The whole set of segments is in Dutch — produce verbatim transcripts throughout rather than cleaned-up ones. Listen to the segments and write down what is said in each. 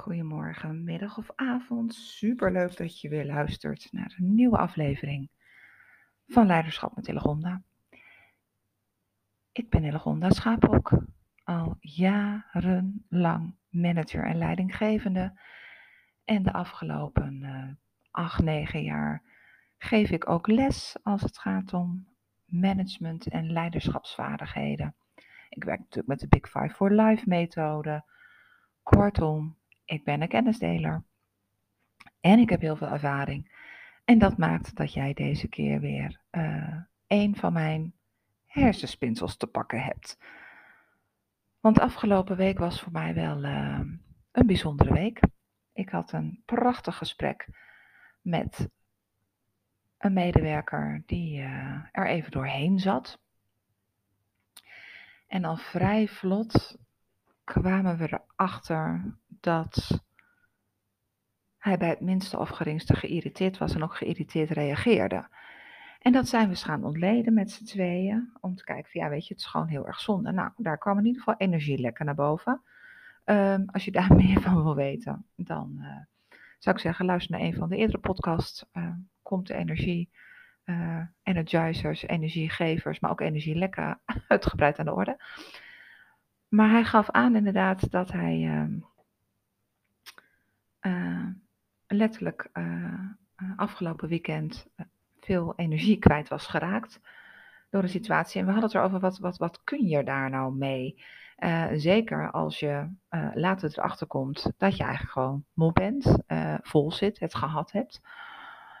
Goedemorgen, middag of avond. Superleuk dat je weer luistert naar een nieuwe aflevering van Leiderschap met Hillegonda. Ik ben Hillegonda Schaaphoek, al jarenlang manager en leidinggevende. En de afgelopen acht, uh, negen jaar geef ik ook les als het gaat om management en leiderschapsvaardigheden. Ik werk natuurlijk met de Big Five for Life methode. Kortom, ik ben een kennisdeler. En ik heb heel veel ervaring. En dat maakt dat jij deze keer weer uh, een van mijn hersenspinsels te pakken hebt. Want afgelopen week was voor mij wel uh, een bijzondere week. Ik had een prachtig gesprek met een medewerker die uh, er even doorheen zat. En al vrij vlot kwamen we erachter dat hij bij het minste of geringste geïrriteerd was en ook geïrriteerd reageerde. En dat zijn we eens gaan ontleden met z'n tweeën, om te kijken van ja, weet je, het is gewoon heel erg zonde. Nou, daar kwam in ieder geval energielekken naar boven. Um, als je daar meer van wil weten, dan uh, zou ik zeggen, luister naar een van de eerdere podcasts. Uh, komt de energie, uh, energizers, energiegevers, maar ook energielekken uitgebreid aan de orde. Maar hij gaf aan inderdaad dat hij uh, uh, letterlijk uh, afgelopen weekend veel energie kwijt was geraakt door de situatie. En we hadden het erover, wat, wat, wat kun je daar nou mee? Uh, zeker als je uh, later erachter komt dat je eigenlijk gewoon moe bent, uh, vol zit, het gehad hebt.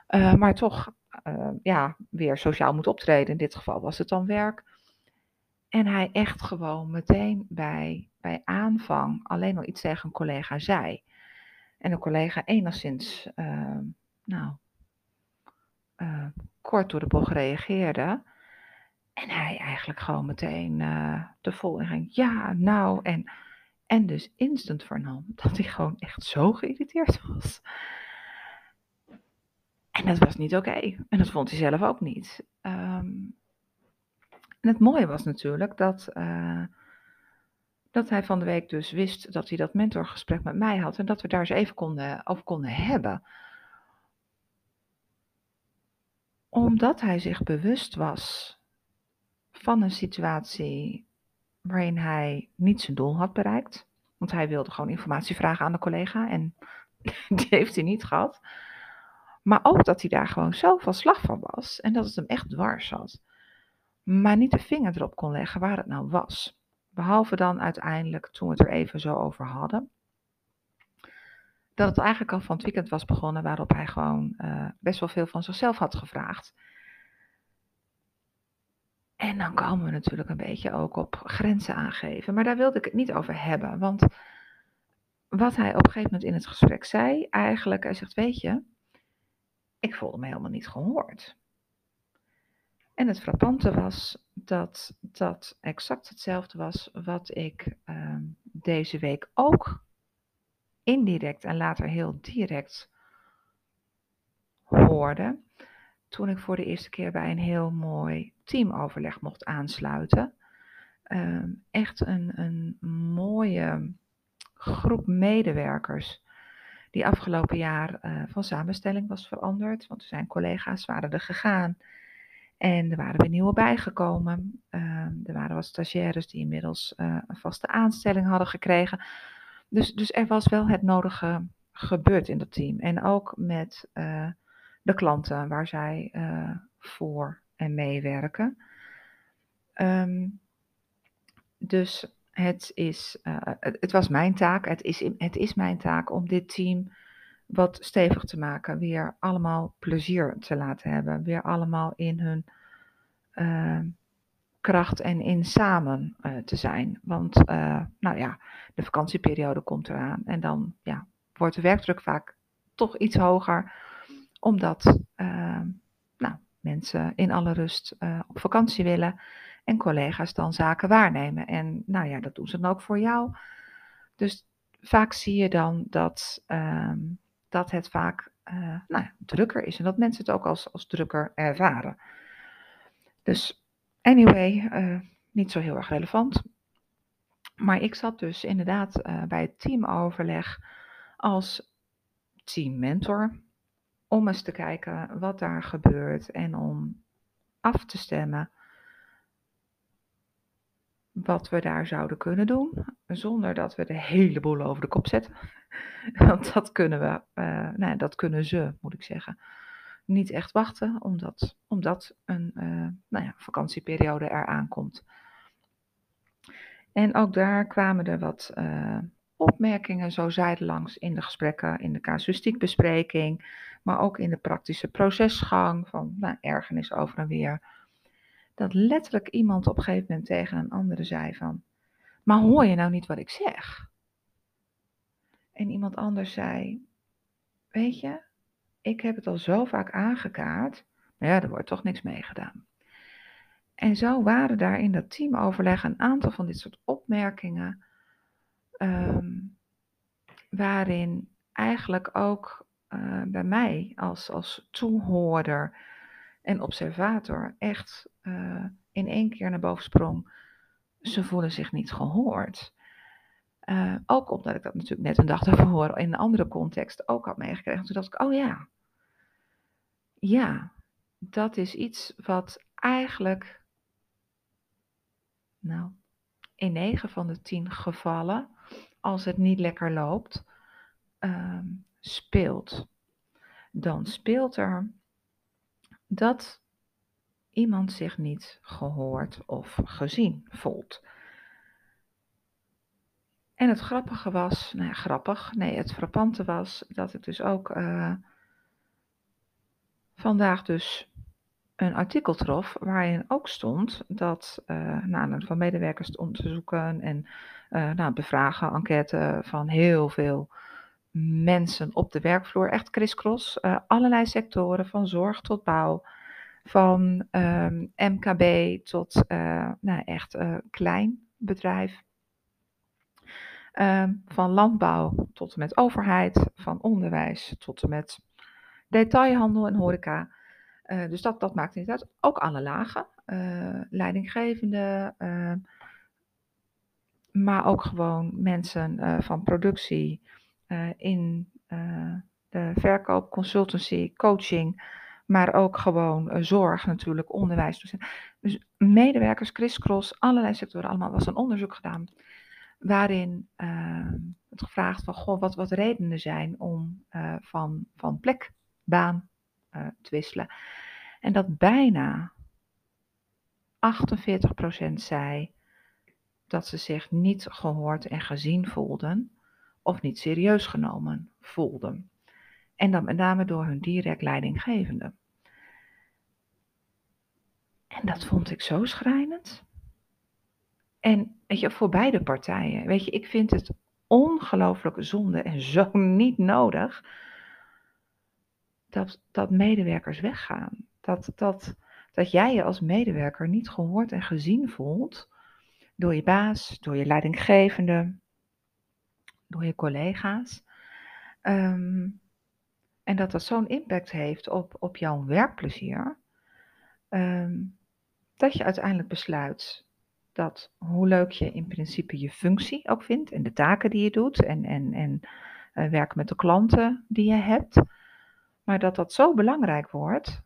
Uh, maar toch uh, ja, weer sociaal moet optreden. In dit geval was het dan werk. En hij echt gewoon meteen bij, bij aanvang alleen al iets tegen een collega zei. En de collega enigszins uh, nou, uh, kort door de bocht reageerde. En hij eigenlijk gewoon meteen uh, te vol in ging. Ja, nou, en, en dus instant vernam dat hij gewoon echt zo geïrriteerd was. En dat was niet oké. Okay. En dat vond hij zelf ook niet. Um, en het mooie was natuurlijk dat, uh, dat hij van de week dus wist dat hij dat mentorgesprek met mij had. En dat we daar eens even konden, over konden hebben. Omdat hij zich bewust was van een situatie waarin hij niet zijn doel had bereikt. Want hij wilde gewoon informatie vragen aan de collega. En die heeft hij niet gehad. Maar ook dat hij daar gewoon zo van slag van was. En dat het hem echt dwars zat. Maar niet de vinger erop kon leggen waar het nou was. Behalve dan uiteindelijk, toen we het er even zo over hadden, dat het eigenlijk al van het weekend was begonnen, waarop hij gewoon uh, best wel veel van zichzelf had gevraagd. En dan komen we natuurlijk een beetje ook op grenzen aangeven. Maar daar wilde ik het niet over hebben. Want wat hij op een gegeven moment in het gesprek zei, eigenlijk, hij zegt, weet je, ik voelde me helemaal niet gehoord. En het frappante was dat dat exact hetzelfde was wat ik uh, deze week ook indirect en later heel direct hoorde. Toen ik voor de eerste keer bij een heel mooi teamoverleg mocht aansluiten. Uh, echt een, een mooie groep medewerkers die afgelopen jaar uh, van samenstelling was veranderd. Want er zijn collega's, waren er gegaan. En er waren weer nieuwe bijgekomen. Uh, er waren wat stagiaires die inmiddels uh, een vaste aanstelling hadden gekregen. Dus, dus er was wel het nodige gebeurd in dat team. En ook met uh, de klanten waar zij uh, voor en meewerken. Um, dus het is, uh, het, het was mijn taak, het is, het is mijn taak om dit team wat stevig te maken, weer allemaal plezier te laten hebben, weer allemaal in hun uh, kracht en in samen uh, te zijn. Want uh, nou ja, de vakantieperiode komt eraan en dan ja, wordt de werkdruk vaak toch iets hoger, omdat uh, nou, mensen in alle rust uh, op vakantie willen en collega's dan zaken waarnemen. En nou ja, dat doen ze dan ook voor jou. Dus vaak zie je dan dat, uh, dat het vaak uh, nou ja, drukker is en dat mensen het ook als, als drukker ervaren. Dus anyway, uh, niet zo heel erg relevant. Maar ik zat dus inderdaad uh, bij het teamoverleg als teammentor, om eens te kijken wat daar gebeurt en om af te stemmen wat we daar zouden kunnen doen, zonder dat we de hele boel over de kop zetten. Want dat kunnen we, uh, nee, dat kunnen ze, moet ik zeggen, niet echt wachten, omdat, omdat een uh, nou ja, vakantieperiode eraan komt. En ook daar kwamen er wat uh, opmerkingen zo zijdelings in de gesprekken, in de casuïstiekbespreking, maar ook in de praktische procesgang van nou, ergernis over en weer. Dat letterlijk iemand op een gegeven moment tegen een andere zei van, maar hoor je nou niet wat ik zeg? En iemand anders zei, weet je, ik heb het al zo vaak aangekaart, maar ja, er wordt toch niks mee gedaan. En zo waren daar in dat teamoverleg een aantal van dit soort opmerkingen, um, waarin eigenlijk ook uh, bij mij als, als toehoorder en observator echt uh, in één keer naar boven sprong, ze voelen zich niet gehoord. Uh, ook omdat ik dat natuurlijk net een dag daarvoor in een andere context ook had meegekregen. Toen dacht ik, oh ja, ja, dat is iets wat eigenlijk, nou, in negen van de tien gevallen, als het niet lekker loopt, uh, speelt. Dan speelt er dat iemand zich niet gehoord of gezien voelt. En het grappige was, nou ja, grappig, nee, het frappante was dat ik dus ook uh, vandaag dus een artikel trof waarin ook stond dat, uh, naar aanleiding van medewerkers onderzoeken en uh, nou, bevragen, enquête van heel veel mensen op de werkvloer, echt crisscross, uh, allerlei sectoren, van zorg tot bouw, van um, M K B tot uh, nou, echt uh, klein bedrijf, um, van landbouw tot en met overheid, van onderwijs tot en met detailhandel en horeca. Uh, dus dat, dat maakt niet uit. Ook alle lagen, uh, leidinggevende, uh, maar ook gewoon mensen uh, van productie, Uh, in uh, de verkoop, consultancy, coaching, maar ook gewoon uh, zorg natuurlijk, onderwijs. Dus medewerkers, crisscross, allerlei sectoren, allemaal was een onderzoek gedaan waarin uh, het gevraagd van, goh, wat, wat redenen zijn om uh, van, van plek, baan uh, te wisselen. En dat bijna achtenveertig procent zei dat ze zich niet gehoord en gezien voelden, of niet serieus genomen voelden. En dan met name door hun direct leidinggevende. En dat vond ik zo schrijnend. En weet je, voor beide partijen. Weet je, ik vind het ongelooflijk zonde en zo niet nodig dat, dat medewerkers weggaan. Dat, dat, dat jij je als medewerker niet gehoord en gezien voelt door je baas, door je leidinggevende, door je collega's. Um, en dat dat zo'n impact heeft op, op jouw werkplezier. Um, dat je uiteindelijk besluit dat hoe leuk je in principe je functie ook vindt. En de taken die je doet. En, en, en uh, werken met de klanten die je hebt. Maar dat dat zo belangrijk wordt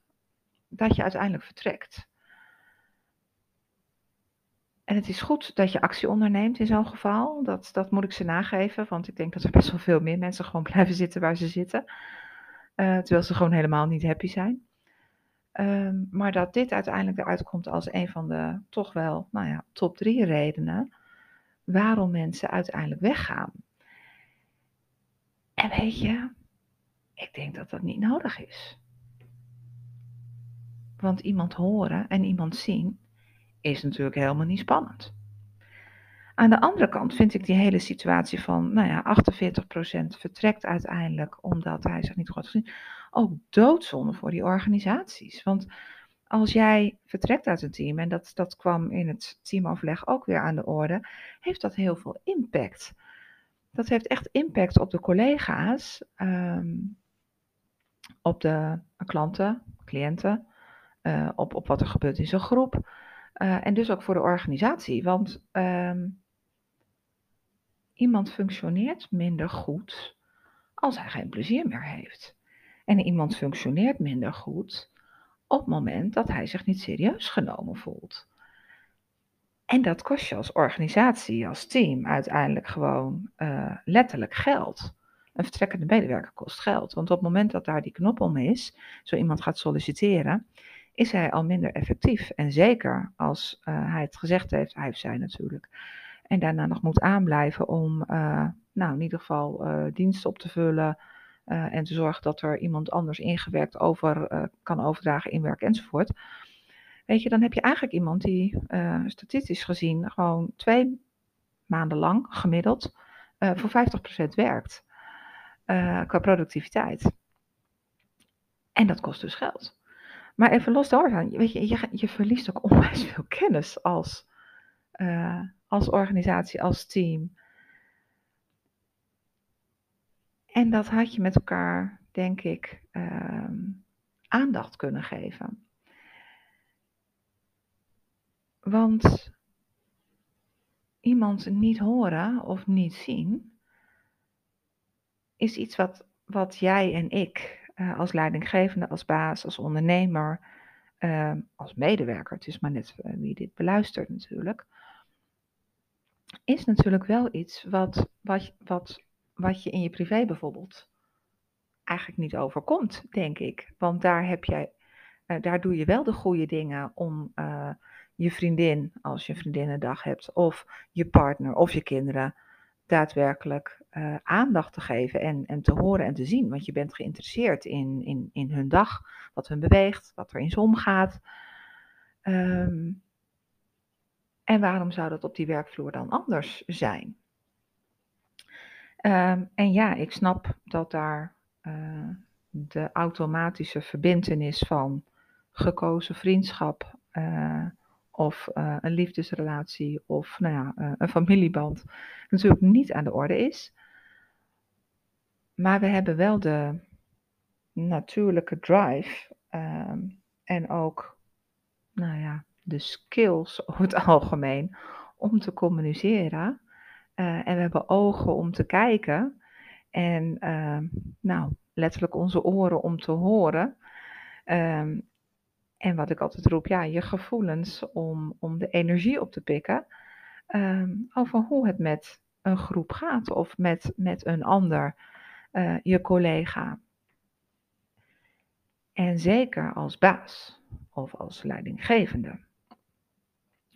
dat je uiteindelijk vertrekt. En het is goed dat je actie onderneemt in zo'n geval. Dat, dat moet ik ze nageven, want ik denk dat er best wel veel meer mensen gewoon blijven zitten waar ze zitten. Uh, terwijl ze gewoon helemaal niet happy zijn. Um, maar dat dit uiteindelijk eruit komt als een van de toch wel, nou ja, top drie redenen waarom mensen uiteindelijk weggaan. En weet je, ik denk dat dat niet nodig is. Want iemand horen en iemand zien is natuurlijk helemaal niet spannend. Aan de andere kant vind ik die hele situatie van, nou ja, achtenveertig procent vertrekt uiteindelijk omdat hij zich niet goed gezien, ook doodzonde voor die organisaties. Want als jij vertrekt uit een team, en dat, dat kwam in het teamoverleg ook weer aan de orde, heeft dat heel veel impact. Dat heeft echt impact op de collega's, um, op de klanten, cliënten, uh, op, op wat er gebeurt in zo'n groep. Uh, en dus ook voor de organisatie, want um, iemand functioneert minder goed als hij geen plezier meer heeft. En iemand functioneert minder goed op het moment dat hij zich niet serieus genomen voelt. En dat kost je als organisatie, als team uiteindelijk gewoon uh, letterlijk geld. Een vertrekkende medewerker kost geld. Want op het moment dat daar die knop om is, zo iemand gaat solliciteren, is hij al minder effectief. En zeker als uh, hij het gezegd heeft, hij of zij natuurlijk. En daarna nog moet aanblijven om uh, nou, in ieder geval uh, diensten op te vullen. Uh, en te zorgen dat er iemand anders ingewerkt over uh, kan overdragen, inwerken enzovoort. Weet je, dan heb je eigenlijk iemand die uh, statistisch gezien gewoon twee maanden lang gemiddeld uh, voor vijftig procent werkt. Uh, qua productiviteit. En dat kost dus geld. Maar even los daarvan, weet je, je, je verliest ook onwijs veel kennis als, uh, als organisatie, als team. En dat had je met elkaar, denk ik, uh, aandacht kunnen geven. Want iemand niet horen of niet zien is iets wat, wat jij en ik uh, als leidinggevende, als baas, als ondernemer, uh, als medewerker, het is maar net wie dit beluistert natuurlijk, is natuurlijk wel iets wat, wat, wat, wat je in je privé bijvoorbeeld eigenlijk niet overkomt, denk ik. Want daar, heb jij, uh, daar doe je wel de goede dingen om uh, je vriendin, als je een vriendinnendag hebt, of je partner of je kinderen daadwerkelijk uh, aandacht te geven en, en te horen en te zien. Want je bent geïnteresseerd in, in, in hun dag, wat hun beweegt, wat er in ze omgaat. Um, en waarom zou dat op die werkvloer dan anders zijn? Um, en ja, ik snap dat daar uh, de automatische verbintenis van gekozen vriendschap Uh, of uh, een liefdesrelatie of nou ja, uh, een familieband natuurlijk niet aan de orde is. Maar we hebben wel de natuurlijke drive uh, en ook nou ja, de skills over het algemeen om te communiceren. Uh, en we hebben ogen om te kijken en uh, nou, letterlijk onze oren om te horen. Um, En wat ik altijd roep, ja, je gevoelens om, om de energie op te pikken um, over hoe het met een groep gaat of met, met een ander, uh, je collega. En zeker als baas of als leidinggevende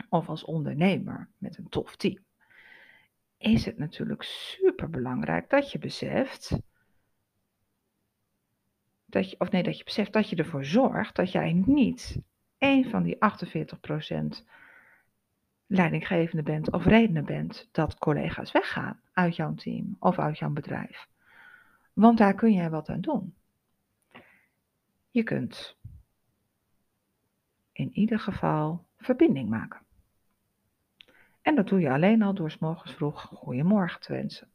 of als ondernemer met een tof team is het natuurlijk superbelangrijk dat je beseft... Dat je, of nee, dat je beseft dat je ervoor zorgt dat jij niet één van die achtenveertig procent leidinggevende bent of redenen bent dat collega's weggaan uit jouw team of uit jouw bedrijf. Want daar kun jij wat aan doen. Je kunt in ieder geval verbinding maken. En dat doe je alleen al door 's morgens vroeg goeiemorgen te wensen.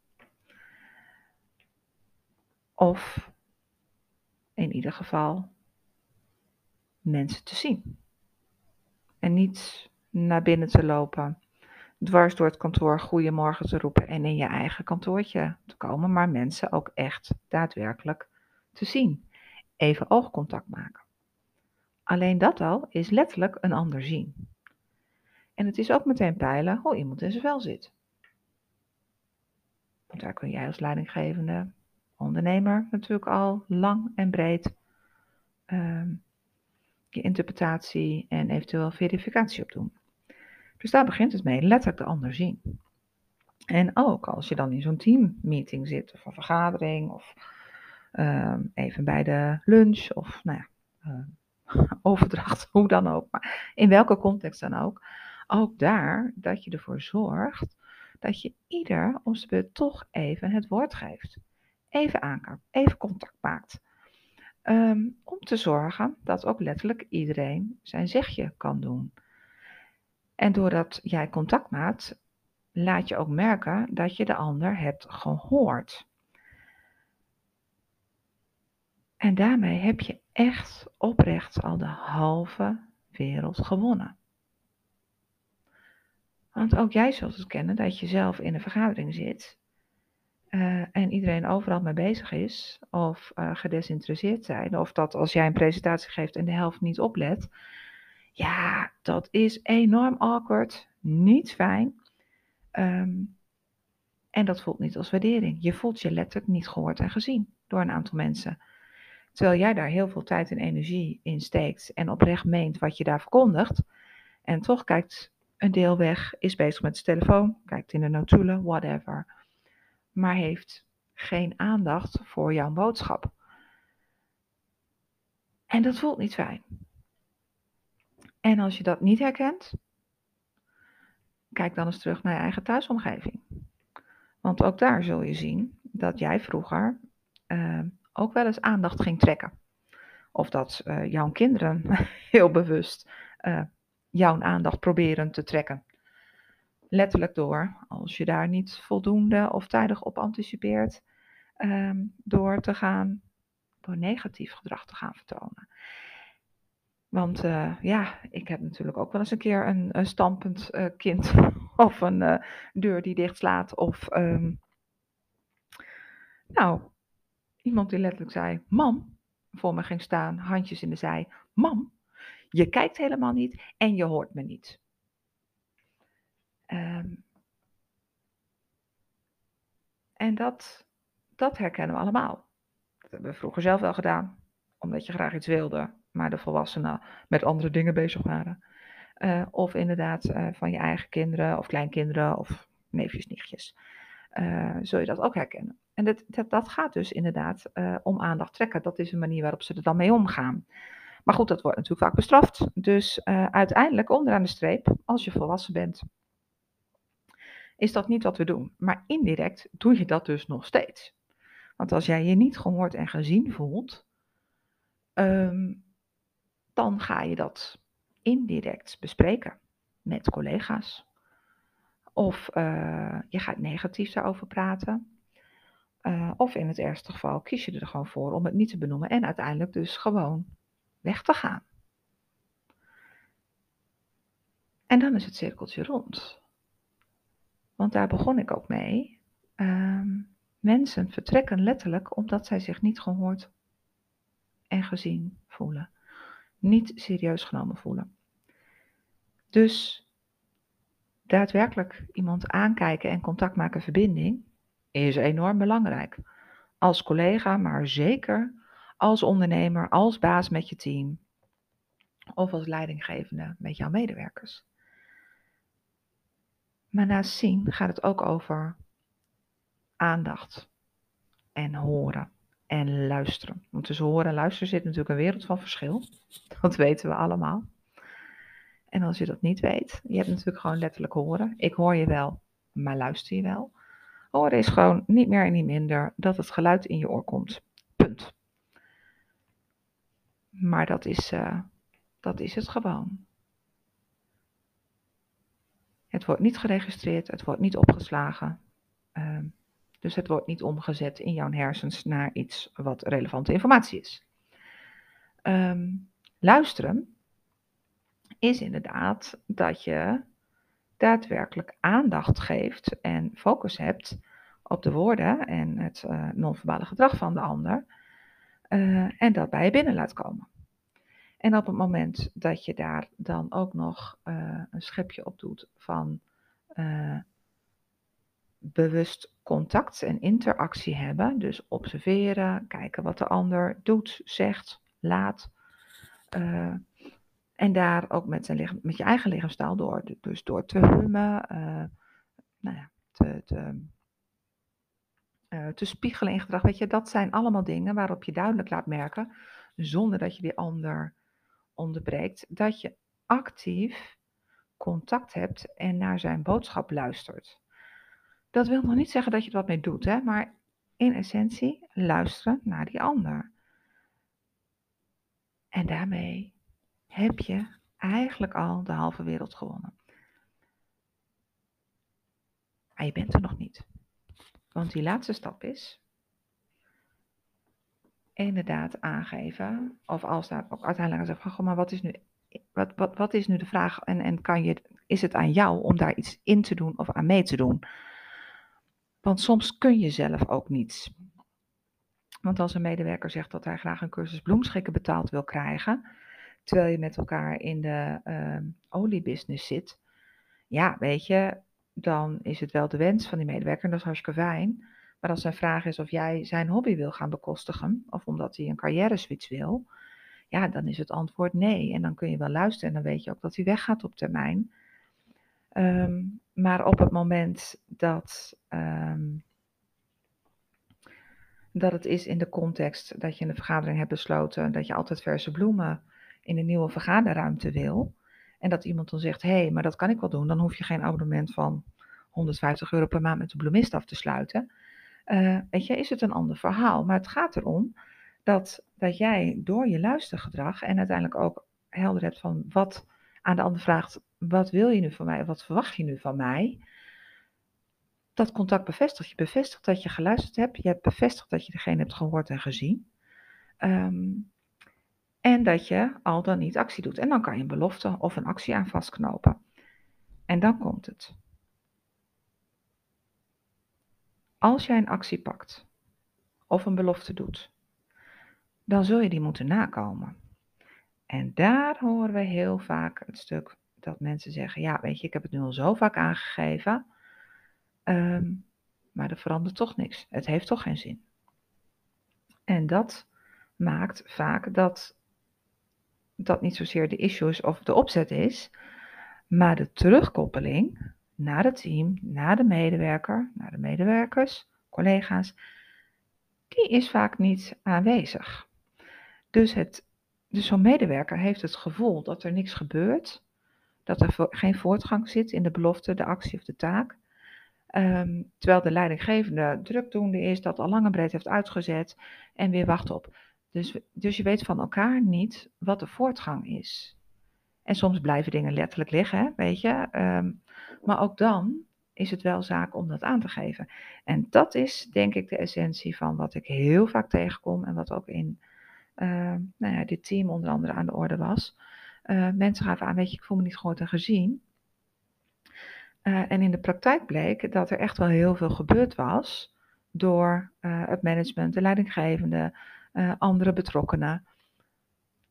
Of... in ieder geval mensen te zien. En niet naar binnen te lopen, dwars door het kantoor goeiemorgen te roepen en in je eigen kantoortje te komen, maar mensen ook echt daadwerkelijk te zien. Even oogcontact maken. Alleen dat al is letterlijk een ander zien. En het is ook meteen peilen hoe iemand in zijn vel zit. Want daar kun jij als leidinggevende... ondernemer natuurlijk al lang en breed um, je interpretatie en eventueel verificatie op doen. Dus daar begint het mee, letterlijk de ander zien. En ook als je dan in zo'n teammeeting zit, of een vergadering, of um, even bij de lunch, of nou ja, uh, overdracht, hoe dan ook, maar in welke context dan ook. Ook daar dat je ervoor zorgt dat je ieder om zijn beurt toch even het woord geeft. Even aankaart, even contact maakt. Um, om te zorgen dat ook letterlijk iedereen zijn zegje kan doen. En doordat jij contact maakt, laat je ook merken dat je de ander hebt gehoord. En daarmee heb je echt oprecht al de halve wereld gewonnen. Want ook jij zult het kennen dat je zelf in een vergadering zit... Uh, en iedereen overal mee bezig is of uh, gedesinteresseerd zijn. Of dat als jij een presentatie geeft en de helft niet oplet. Ja, dat is enorm awkward. Niet fijn. Um, en dat voelt niet als waardering. Je voelt je letterlijk niet gehoord en gezien door een aantal mensen. Terwijl jij daar heel veel tijd en energie in steekt en oprecht meent wat je daar verkondigt. En toch kijkt een deel weg, is bezig met zijn telefoon, kijkt in de notulen, whatever. Maar heeft geen aandacht voor jouw boodschap. En dat voelt niet fijn. En als je dat niet herkent, kijk dan eens terug naar je eigen thuisomgeving. Want ook daar zul je zien dat jij vroeger uh, ook wel eens aandacht ging trekken. Of dat uh, jouw kinderen heel bewust uh, jouw aandacht proberen te trekken. Letterlijk door, als je daar niet voldoende of tijdig op anticipeert, um, door te gaan, door negatief gedrag te gaan vertonen. Want uh, ja, ik heb natuurlijk ook wel eens een keer een, een stampend uh, kind of een uh, deur die dichtslaat of um, nou, iemand die letterlijk zei, mam, voor me ging staan, handjes in de zij, mam, je kijkt helemaal niet en je hoort me niet. Um, en dat, dat herkennen we allemaal. Dat hebben we vroeger zelf wel gedaan. Omdat je graag iets wilde, maar de volwassenen met andere dingen bezig waren. Uh, of inderdaad uh, van je eigen kinderen of kleinkinderen of neefjes, nichtjes. Uh, zul je dat ook herkennen. En dat, dat, dat gaat dus inderdaad uh, om aandacht trekken. Dat is een manier waarop ze er dan mee omgaan. Maar goed, dat wordt natuurlijk vaak bestraft. Dus uh, uiteindelijk onderaan de streep, als je volwassen bent, is dat niet wat we doen. Maar indirect doe je dat dus nog steeds. Want als jij je niet gehoord en gezien voelt, um, dan ga je dat indirect bespreken met collega's. Of uh, je gaat negatief daarover praten. Uh, of in het ergste geval kies je er gewoon voor om het niet te benoemen en uiteindelijk dus gewoon weg te gaan. En dan is het cirkeltje rond. Want daar begon ik ook mee. Um, mensen vertrekken letterlijk omdat zij zich niet gehoord en gezien voelen. Niet serieus genomen voelen. Dus daadwerkelijk iemand aankijken en contact maken, verbinding, is enorm belangrijk. Als collega, maar zeker als ondernemer, als baas met je team. Of als leidinggevende met jouw medewerkers. Maar naast zien gaat het ook over aandacht en horen en luisteren. Want tussen horen en luisteren zit natuurlijk een wereld van verschil. Dat weten we allemaal. En als je dat niet weet, je hebt natuurlijk gewoon letterlijk horen. Ik hoor je wel, maar luister je wel. Horen is gewoon niet meer en niet minder dat het geluid in je oor komt. Punt. Maar dat is, uh, dat is het gewoon. Het wordt niet geregistreerd, het wordt niet opgeslagen. Uh, dus het wordt niet omgezet in jouw hersens naar iets wat relevante informatie is. Um, luisteren is inderdaad dat je daadwerkelijk aandacht geeft en focus hebt op de woorden en het uh, non-verbale gedrag van de ander. Uh, en dat bij je binnen laat komen. En op het moment dat je daar dan ook nog uh, een schepje op doet van uh, bewust contact en interactie hebben. Dus observeren, kijken wat de ander doet, zegt, laat. Uh, en daar ook met, zijn lichaam, met je eigen lichaamstaal door. Dus door te hummen, uh, nou ja, te, te, uh, te spiegelen in gedrag. Weet je, dat zijn allemaal dingen waarop je duidelijk laat merken, zonder dat je die ander onderbreekt, dat je actief contact hebt en naar zijn boodschap luistert. Dat wil nog niet zeggen dat je er wat mee doet, hè? Maar in essentie luisteren naar die ander. En daarmee heb je eigenlijk al de halve wereld gewonnen. Maar je bent er nog niet. Want die laatste stap is inderdaad aangeven, of als daar ook uiteindelijk aan zegt, maar wat is nu, wat, wat, wat is nu de vraag en, en kan je, is het aan jou om daar iets in te doen of aan mee te doen? Want soms kun je zelf ook niets. Want als een medewerker zegt dat hij graag een cursus bloemschikken betaald wil krijgen, terwijl je met elkaar in de uh, oliebusiness zit, ja, weet je, dan is het wel de wens van die medewerker en dat is hartstikke fijn. Maar als zijn vraag is of jij zijn hobby wil gaan bekostigen, of omdat hij een carrière-switch wil, ja, dan is het antwoord nee. En dan kun je wel luisteren en dan weet je ook dat hij weggaat op termijn. Um, maar op het moment dat, um, dat het is in de context dat je in de vergadering hebt besloten dat je altijd verse bloemen in een nieuwe vergaderruimte wil, en dat iemand dan zegt, hé, hey, maar dat kan ik wel doen, dan hoef je geen abonnement van honderdvijftig euro per maand met de bloemist af te sluiten. Uh, weet je, is het een ander verhaal. Maar het gaat erom dat, dat jij door je luistergedrag en uiteindelijk ook helder hebt van wat aan de ander vraagt, wat wil je nu van mij, wat verwacht je nu van mij? Dat contact bevestigt. Je bevestigt dat je geluisterd hebt. Je hebt bevestigd dat je degene hebt gehoord en gezien. Um, en dat je al dan niet actie doet. En dan kan je een belofte of een actie aan vastknopen. En dan komt het. Als jij een actie pakt of een belofte doet, dan zul je die moeten nakomen. En daar horen we heel vaak het stuk dat mensen zeggen, ja, weet je, ik heb het nu al zo vaak aangegeven, um, maar er verandert toch niks. Het heeft toch geen zin. En dat maakt vaak dat dat niet zozeer de issue is of de opzet is, maar de terugkoppeling naar het team, naar de medewerker, naar de medewerkers, collega's, die is vaak niet aanwezig. Dus, het, dus zo'n medewerker heeft het gevoel dat er niks gebeurt, dat er vo- geen voortgang zit in de belofte, de actie of de taak. Um, terwijl de leidinggevende drukdoende is, dat al lang en breed heeft uitgezet en weer wacht op. Dus, dus je weet van elkaar niet wat de voortgang is. En soms blijven dingen letterlijk liggen, hè, weet je. Um, maar ook dan is het wel zaak om dat aan te geven. En dat is denk ik de essentie van wat ik heel vaak tegenkom en wat ook in uh, nou ja, dit team onder andere aan de orde was. Uh, mensen gaven aan, weet je, ik voel me niet gehoord en gezien. Uh, en in de praktijk bleek dat er echt wel heel veel gebeurd was door uh, het management, de leidinggevende, uh, andere betrokkenen.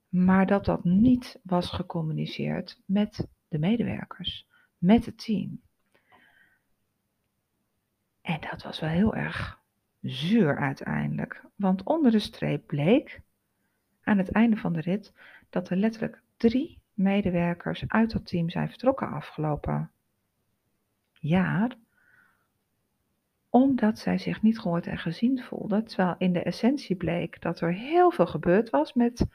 Maar dat dat niet was gecommuniceerd met de medewerkers, met het team. En dat was wel heel erg zuur uiteindelijk. Want onder de streep bleek aan het einde van de rit dat er letterlijk drie medewerkers uit dat team zijn vertrokken afgelopen jaar. Omdat zij zich niet gehoord en gezien voelden. Terwijl in de essentie bleek dat er heel veel gebeurd was met...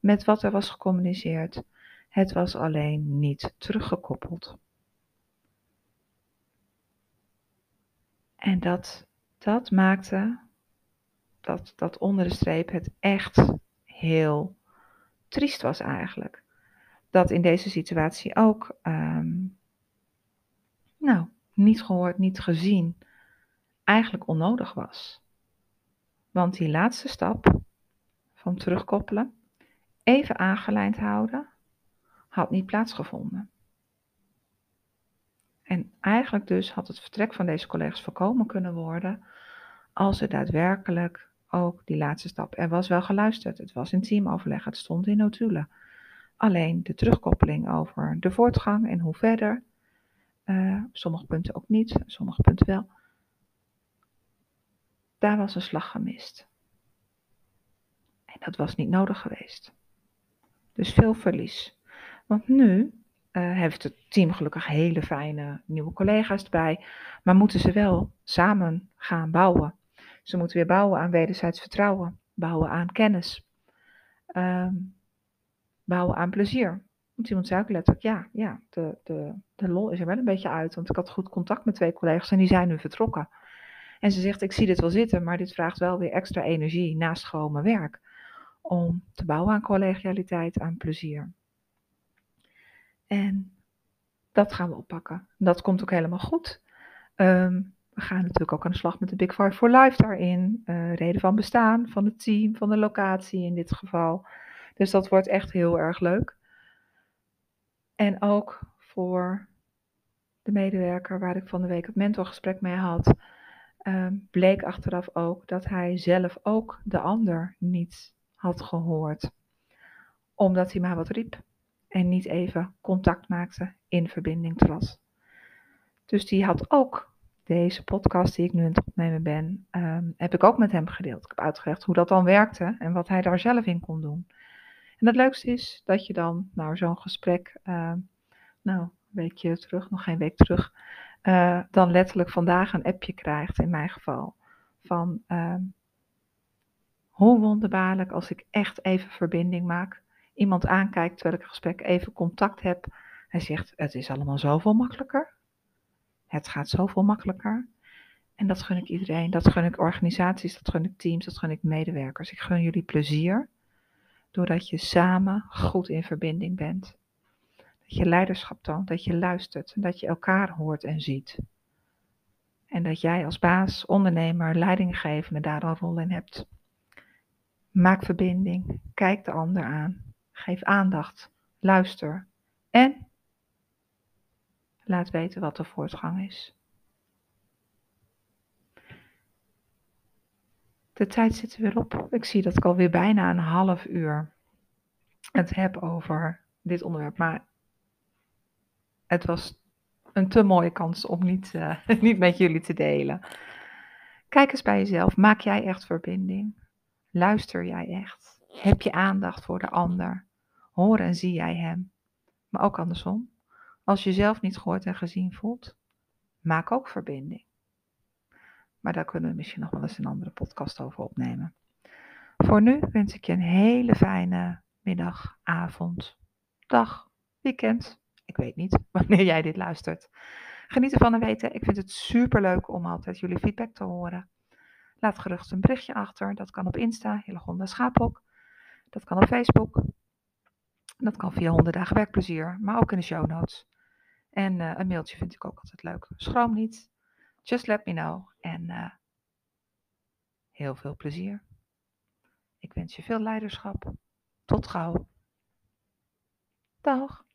met wat er was gecommuniceerd. Het was alleen niet teruggekoppeld. En dat, dat maakte dat, dat onder de streep het echt heel triest was eigenlijk. Dat in deze situatie ook um, nou, niet gehoord, niet gezien, eigenlijk onnodig was. Want die laatste stap van terugkoppelen, even aangelijnd houden, had niet plaatsgevonden. En eigenlijk dus had het vertrek van deze collega's voorkomen kunnen worden als er daadwerkelijk ook die laatste stap. Er was wel geluisterd, het was in teamoverleg, het stond in notulen. Alleen de terugkoppeling over de voortgang en hoe verder, uh, sommige punten ook niet, sommige punten wel, daar was een slag gemist. En dat was niet nodig geweest. Dus veel verlies. Want nu uh, heeft het team gelukkig hele fijne nieuwe collega's erbij. Maar moeten ze wel samen gaan bouwen. Ze moeten weer bouwen aan wederzijds vertrouwen. Bouwen aan kennis. Um, bouwen aan plezier. Want iemand zei ook letterlijk, ja, ja de, de, de lol is er wel een beetje uit. Want ik had goed contact met twee collega's en die zijn nu vertrokken. En ze zegt, ik zie dit wel zitten, maar dit vraagt wel weer extra energie naast gewoon mijn werk. Om te bouwen aan collegialiteit, aan plezier. En dat gaan we oppakken. Dat komt ook helemaal goed. Um, we gaan natuurlijk ook aan de slag met de Big Five for Life daarin. Uh, reden van bestaan, van het team, van de locatie in dit geval. Dus dat wordt echt heel erg leuk. En ook voor de medewerker waar ik van de week het mentorgesprek mee had. uh, bleek achteraf ook dat hij zelf ook de ander niet had gehoord. Omdat hij maar wat riep en niet even contact maakte, in verbinding trad. Dus die had ook deze podcast die ik nu aan het opnemen ben, uh, heb ik ook met hem gedeeld. Ik heb uitgelegd hoe dat dan werkte en wat hij daar zelf in kon doen. En het leukste is dat je dan, nou zo'n gesprek, uh, nou een weekje terug, nog geen week terug, uh, dan letterlijk vandaag een appje krijgt, in mijn geval. Van uh, hoe wonderbaarlijk als ik echt even verbinding maak. Iemand aankijkt terwijl ik een gesprek, even contact heb. Hij zegt, het is allemaal zoveel makkelijker. Het gaat zoveel makkelijker. En dat gun ik iedereen, dat gun ik organisaties, dat gun ik teams, dat gun ik medewerkers. Ik gun jullie plezier. Doordat je samen goed in verbinding bent. Dat je leiderschap toont, dat je luistert, dat je elkaar hoort en ziet. En dat jij als baas, ondernemer, leidinggevende daar een rol in hebt. Maak verbinding, kijk de ander aan, geef aandacht, luister en laat weten wat de voortgang is. De tijd zit er weer op. Ik zie dat ik alweer bijna een half uur het heb over dit onderwerp. Maar het was een te mooie kans om niet, uh, niet met jullie te delen. Kijk eens bij jezelf. Maak jij echt verbinding? Luister jij echt? Heb je aandacht voor de ander? Hoor en zie jij hem? Maar ook andersom. Als je zelf niet gehoord en gezien voelt, maak ook verbinding. Maar daar kunnen we misschien nog wel eens een andere podcast over opnemen. Voor nu wens ik je een hele fijne middag, avond, dag, weekend. Ik weet niet wanneer jij dit luistert. Geniet ervan en weten. Ik vind het superleuk om altijd jullie feedback te horen. Laat gerust een berichtje achter. Dat kan op Insta, Hillegonda Schaapok. Dat kan op Facebook. Dat kan via honderd dagen werkplezier, maar ook in de show notes. En uh, een mailtje vind ik ook altijd leuk. Schroom niet. Just let me know en uh, heel veel plezier. Ik wens je veel leiderschap. Tot gauw. Dag.